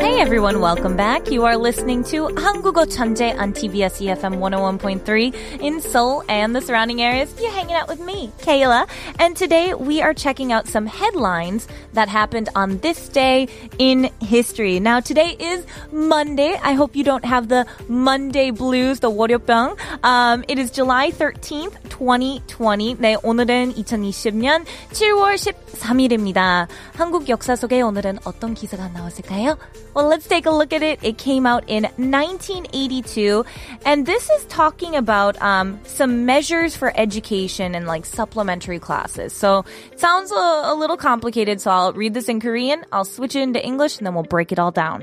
Hey everyone, welcome back. You are listening to 한국어 천재 on TBS EFM 101.3 in Seoul and the surrounding areas. You're hanging out with me, Kayla. And today we are checking out some headlines that happened on this day in history. Now today is Monday. I hope you don't have the Monday blues, the 월요병. It is July 13th, 2020. 네, 오늘은 2020년 7월 13일입니다. 한국 역사 속에 오늘은 어떤 기사가 나왔을까요? Well, let's take a look at it. It came out in 1982, and this is talking about some measures for education and like supplementary classes. So it sounds a little complicated, so I'll read this in Korean, I'll switch it into English, and then we'll break it all down.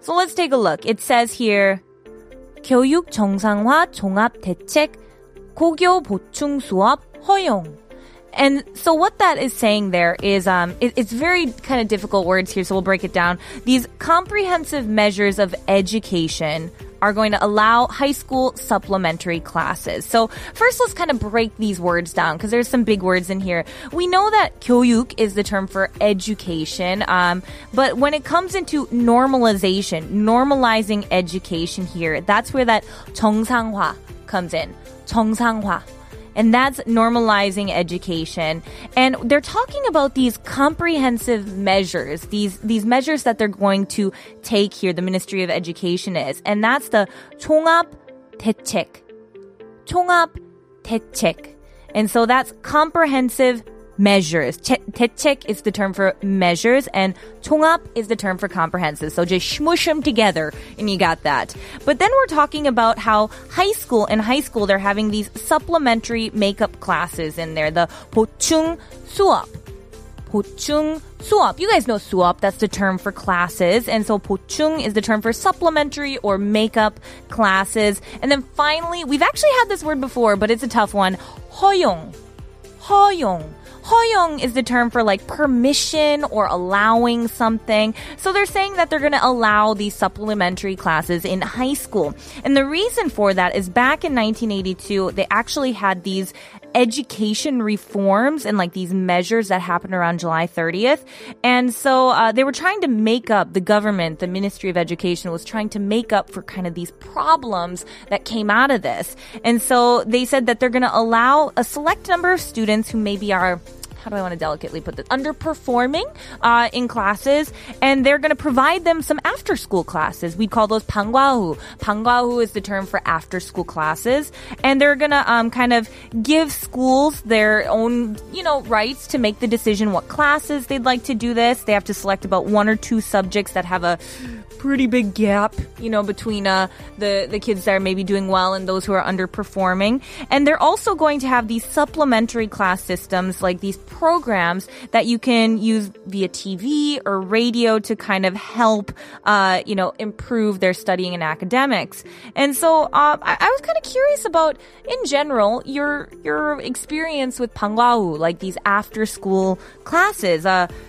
So let's take a look. It says here, 교육 정상화 종합 대책, 고교 보충 수업 허용. And so what that is saying there is it's very kind of difficult words here, so we'll break it down. These comprehensive measures of education are going to allow high school supplementary classes. So first, let's kind of break these words down because there's some big words in here. We know that 교육 is the term for education, but when it comes into normalizing education here, that's where that 정상화 comes in. 정상화. And that's normalizing education. And they're talking about these comprehensive measures, these measures that they're going to take here, the Ministry of Education is. And that's the 종합 대책. 종합 대책. And so that's comprehensive measures. 대책 is the term for measures, and 종합 is the term for comprehensive. So just smush them together, and you got that. But then we're talking about how in high school, they're having these supplementary makeup classes in there. The 보충 수업. 보충 수업. You guys know 수업. That's the term for classes. And so 보충 is the term for supplementary or makeup classes. And then finally, we've actually had this word before, but it's a tough one. 허용. 허용. 허용 is the term for like permission or allowing something. So they're saying that they're going to allow these supplementary classes in high school. And the reason for that is back in 1982, they actually had these education reforms and like these measures that happened around July 30th. And so they were trying to make up, the government, the Ministry of Education was trying to make up for kind of these problems that came out of this. And so they said that they're going to allow a select number of students who maybe are, how do I want to delicately put this, underperforming in classes, and they're going to provide them some after-school classes. We call those 방과후. 방과후 is the term for after-school classes, and they're going to kind of give schools their own, rights to make the decision what classes they'd like to do this. They have to select about one or two subjects that have a pretty big gap, between the kids that are maybe doing well and those who are underperforming. And they're also going to have these supplementary class systems, like these programs that you can use via TV or radio to kind of help, improve their studying and academics. And so I was kind of curious about, in general, your experience with 방과후, like these after-school classes.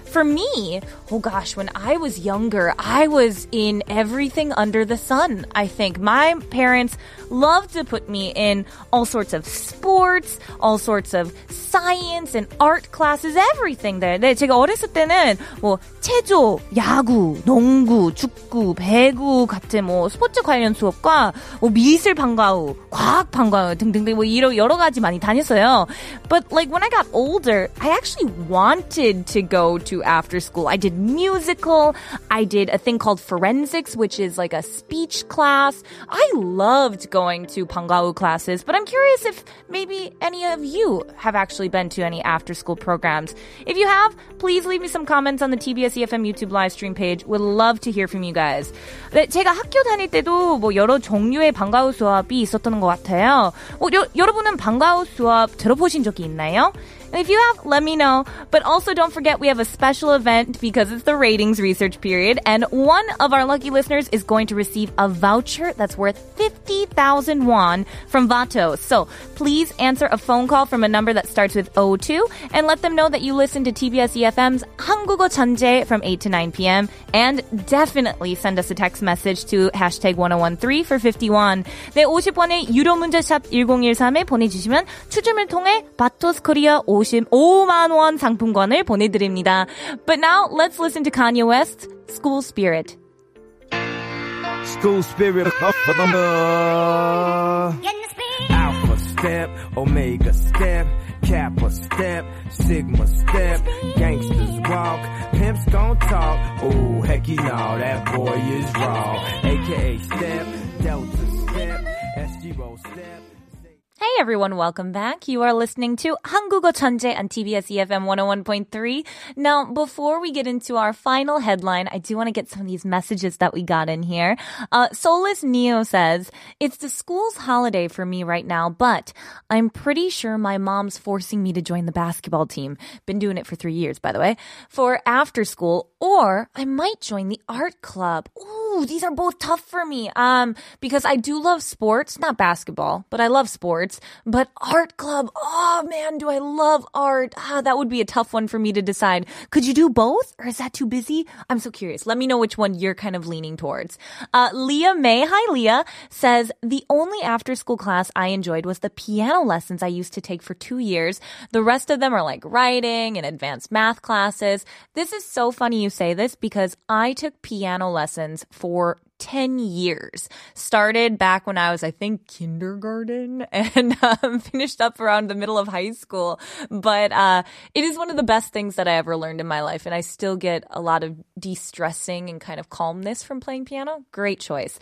For me, oh gosh, when I was younger, I was in everything under the sun, I think. My parents loved to put me in all sorts of sports, all sorts of science and art classes, everything there. 네, 제가 어렸을 때는 뭐 체조, 야구, 농구, 축구, 배구 같은 뭐 스포츠 관련 수업과 뭐 미술 방과후, 과학 방과후 등등 뭐 이런 여러 가지 많이 다녔어요. But like when I got older, I actually wanted to go to after school. I did musical. I did a thing called forensics, which is like a speech class. I loved going to 방과후 classes, but I'm curious if maybe any of you have actually been to any after school programs. If you have, please leave me some comments on the TBS EFM YouTube live stream page. Would love to hear from you guys. 네, 제가 학교 다닐 때도 뭐 여러 종류의 방과후 수업이 있었던 것 같아요. 여러분은 방과후 수업 들어보신 적이 있나요? If you have, let me know. But also don't forget we have a special event because it's the ratings research period. And one of our lucky listeners is going to receive a voucher that's worth 50,000 won from Vatos. So please answer a phone call from a number that starts with 02 and let them know that you listen to TBS EFM's 한국어 전제 from 8 to 9 p.m. And definitely send us a text message to hashtag 1013 for 50 won. 네, 50원의 유료 문자 샵 1013에 보내주시면 추첨을 통해 바토스 코리아 5만 원 상품권을 보내드립니다. But now let's listen to Kanye West's School Spirit. School Spirit of the Alpha Step, Omega Step, Kappa Step, Sigma Step, Gangsters Walk, Pimps Gon' Talk. Oh, heck you know, that boy is raw. AKA Step, Delta Step, SGO Step. Hey everyone, welcome back. You are listening to 한국어 전제 on TBS EFM 101.3. Now, before we get into our final headline, I do want to get some of these messages that we got in here. Soulless Neo says, it's the school's holiday for me right now, but I'm pretty sure my mom's forcing me to join the basketball team. Been doing it for 3 years, by the way, for after school, or I might join the art club. Ooh, these are both tough for me. Because I do love sports, not basketball, but I love sports. But art club, oh man, do I love art? Ah, that would be a tough one for me to decide. Could you do both? Or is that too busy? I'm so curious. Let me know which one you're kind of leaning towards. Leah May, hi Leah, says, the only after-school class I enjoyed was the piano lessons I used to take for 2 years. The rest of them are like writing and advanced math classes. This is so funny you say this because I took piano lessons for 10 years. Started back when I was, I think, kindergarten and finished up around the middle of high school. But it is one of the best things that I ever learned in my life. And I still get a lot of de-stressing and kind of calmness from playing piano. Great choice.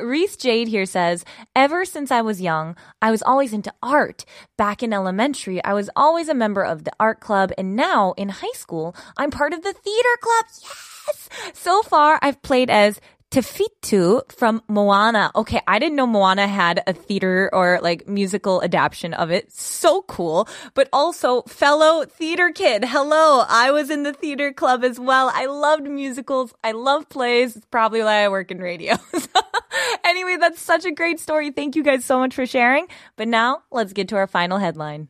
Reese Jade here says, ever since I was young, I was always into art. Back in elementary, I was always a member of the art club. And now in high school, I'm part of the theater club. Yes! So far, I've played as Tafiti from Moana. Okay, I didn't know Moana had a theater or like musical adaptation of it. So cool. But also, fellow theater kid, hello. I was in the theater club as well. I loved musicals. I love plays. It's probably why I work in radio. Anyway, that's such a great story. Thank you guys so much for sharing. But now, let's get to our final headline.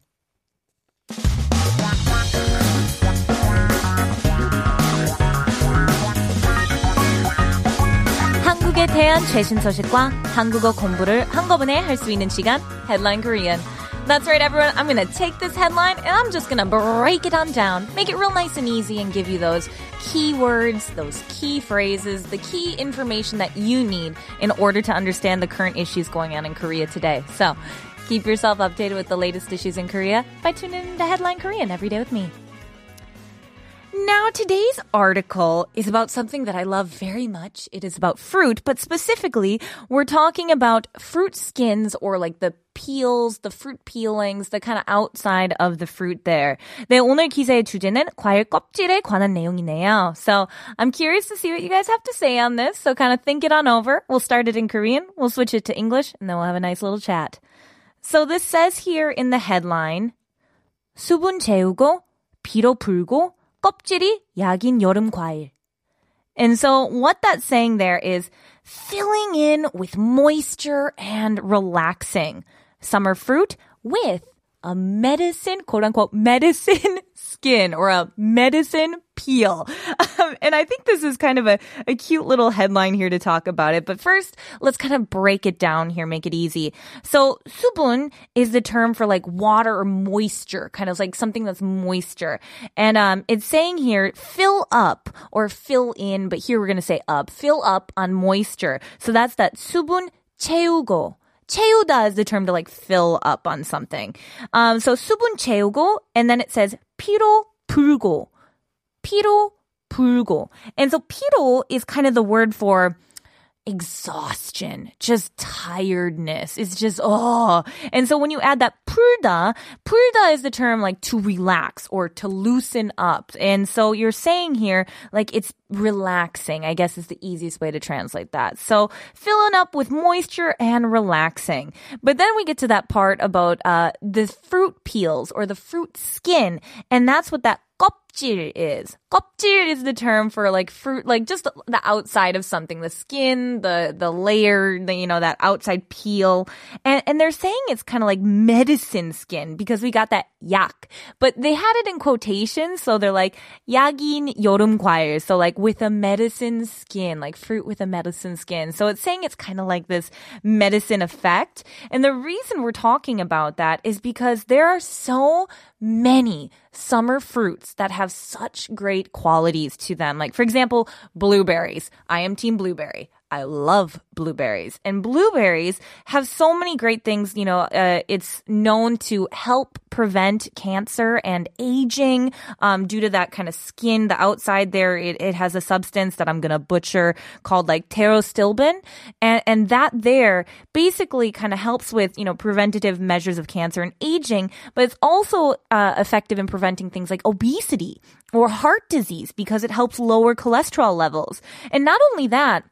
한국에 대한 최신 소식과 한국어 공부를 한꺼번에 할 수 있는 시간, Headline Korean. That's right, everyone. I'm going to take this headline and I'm just going to break it on down, make it real nice and easy and give you those key words, those key phrases, the key information that you need in order to understand the current issues going on in Korea today. So keep yourself updated with the latest issues in Korea by tuning in to Headline Korean every day with me. Now, today's article is about something that I love very much. It is about fruit, but specifically, we're talking about fruit skins or like the peels, the fruit peelings, the kind of outside of the fruit there. 네, 오늘 기사의 주제는 과일 껍질에 관한 내용이네요. So, I'm curious to see what you guys have to say on this. So, kind of think it on over. We'll start it in Korean, we'll switch it to English, and then we'll have a nice little chat. So, this says here in the headline, 수분 재우고, 비로 불고, 껍질이 약인 여름 과일. And so what that's saying there is filling in with moisture and relaxing summer fruit with a medicine, quote unquote, medicine skin or a medicine peel. And I think this is kind of a cute little headline here to talk about it. But first, let's kind of break it down here, make it easy. So, 수분 is the term for like water or moisture, kind of like something that's moisture. And it's saying here, fill up or fill in, but here we're going to say up, fill up on moisture. So that's that 수분 채우고. 채우다 is the term to like fill up on something. So 수분 채우고, and then it says 피로 불고. 피로 불고. And so 피로 is kind of the word for exhaustion, just tiredness. It's just, oh. And so when you add that 풀다 is the term like to relax or to loosen up. And so you're saying here, like it's relaxing, I guess is the easiest way to translate that. So filling up with moisture and relaxing. But then we get to that part about the fruit peels or the fruit skin. And that's what that 껍질 is. 껍질 is the term for like fruit, like just the outside of something, the skin, the layer, the, you know, that outside peel. And they're saying it's kind of like medicine skin because we got that 약. But they had it in quotations, so they're like 약인 여름 과일. So like with a medicine skin, like fruit with a medicine skin. So it's saying it's kind of like this medicine effect. And the reason we're talking about that is because there are so many summer fruits that have such great qualities to them. Like, for example, blueberries. I am team blueberry. I love blueberries. And blueberries have so many great things. You know, it's known to help prevent cancer and aging due to that kind of skin. The outside there, it has a substance that I'm going to butcher called like pterostilbin. And that there basically kind of helps with, you know, preventative measures of cancer and aging. But it's also effective in preventing things like obesity or heart disease because it helps lower cholesterol levels. And not only that,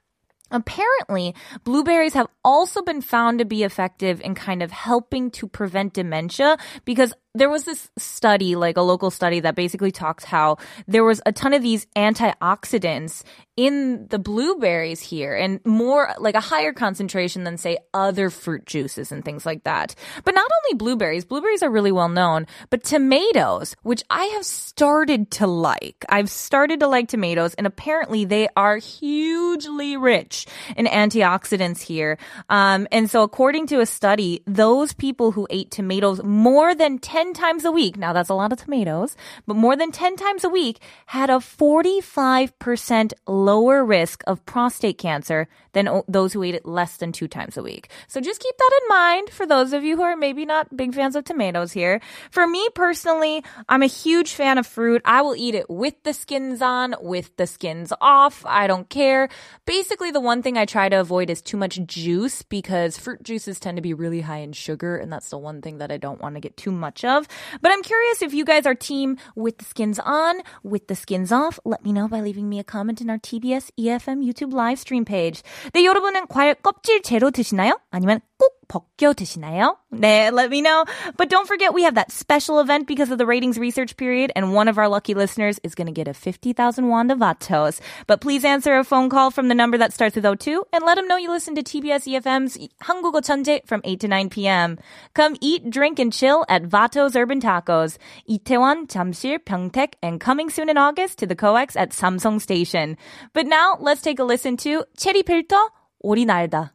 apparently, blueberries have also been found to be effective in kind of helping to prevent dementia because there was this study, like a local study that basically talks how there was a ton of these antioxidants in the blueberries here and more like a higher concentration than, say, other fruit juices and things like that. But not only blueberries are really well known, but tomatoes, which I have started to like. I've started to like tomatoes, and apparently they are hugely rich in antioxidants here. And so according to a study, those people who ate tomatoes more than 10 times a week, now that's a lot of tomatoes, but more than 10 times a week, had a 45% lower risk of prostate cancer than those who ate it less than 2 times a week. So just keep that in mind for those of you who are maybe not big fans of tomatoes here. For me personally, I'm a huge fan of fruit. I will eat it with the skins on, with the skins off. I don't care. Basically, the one thing I try to avoid is too much juice because fruit juices tend to be really high in sugar, and that's the one thing that I don't want to get too much of. But I'm curious if you guys are team with the skins on, with the skins off. Let me know by leaving me a comment in our TBS EFM YouTube live stream page. 네, 여러분은 과일 껍질 제로 드시나요? 아니면 꼭 벗겨 드시나요? 네, let me know. But don't forget, we have that special event because of the ratings research period, and one of our lucky listeners is going to get a 50,000 won of Vatos. But please answer a phone call from the number that starts with 02 and let them know you listen to TBS EFM's 한국어 천재 from 8 to 9 p.m. Come eat, drink, and chill at Vatos Urban Tacos, Itaewon, Jamsil, Pyeongtaek, and coming soon in August to the COEX at Samsung Station. But now, let's take a listen to Cherry Pilto, 오리 날다.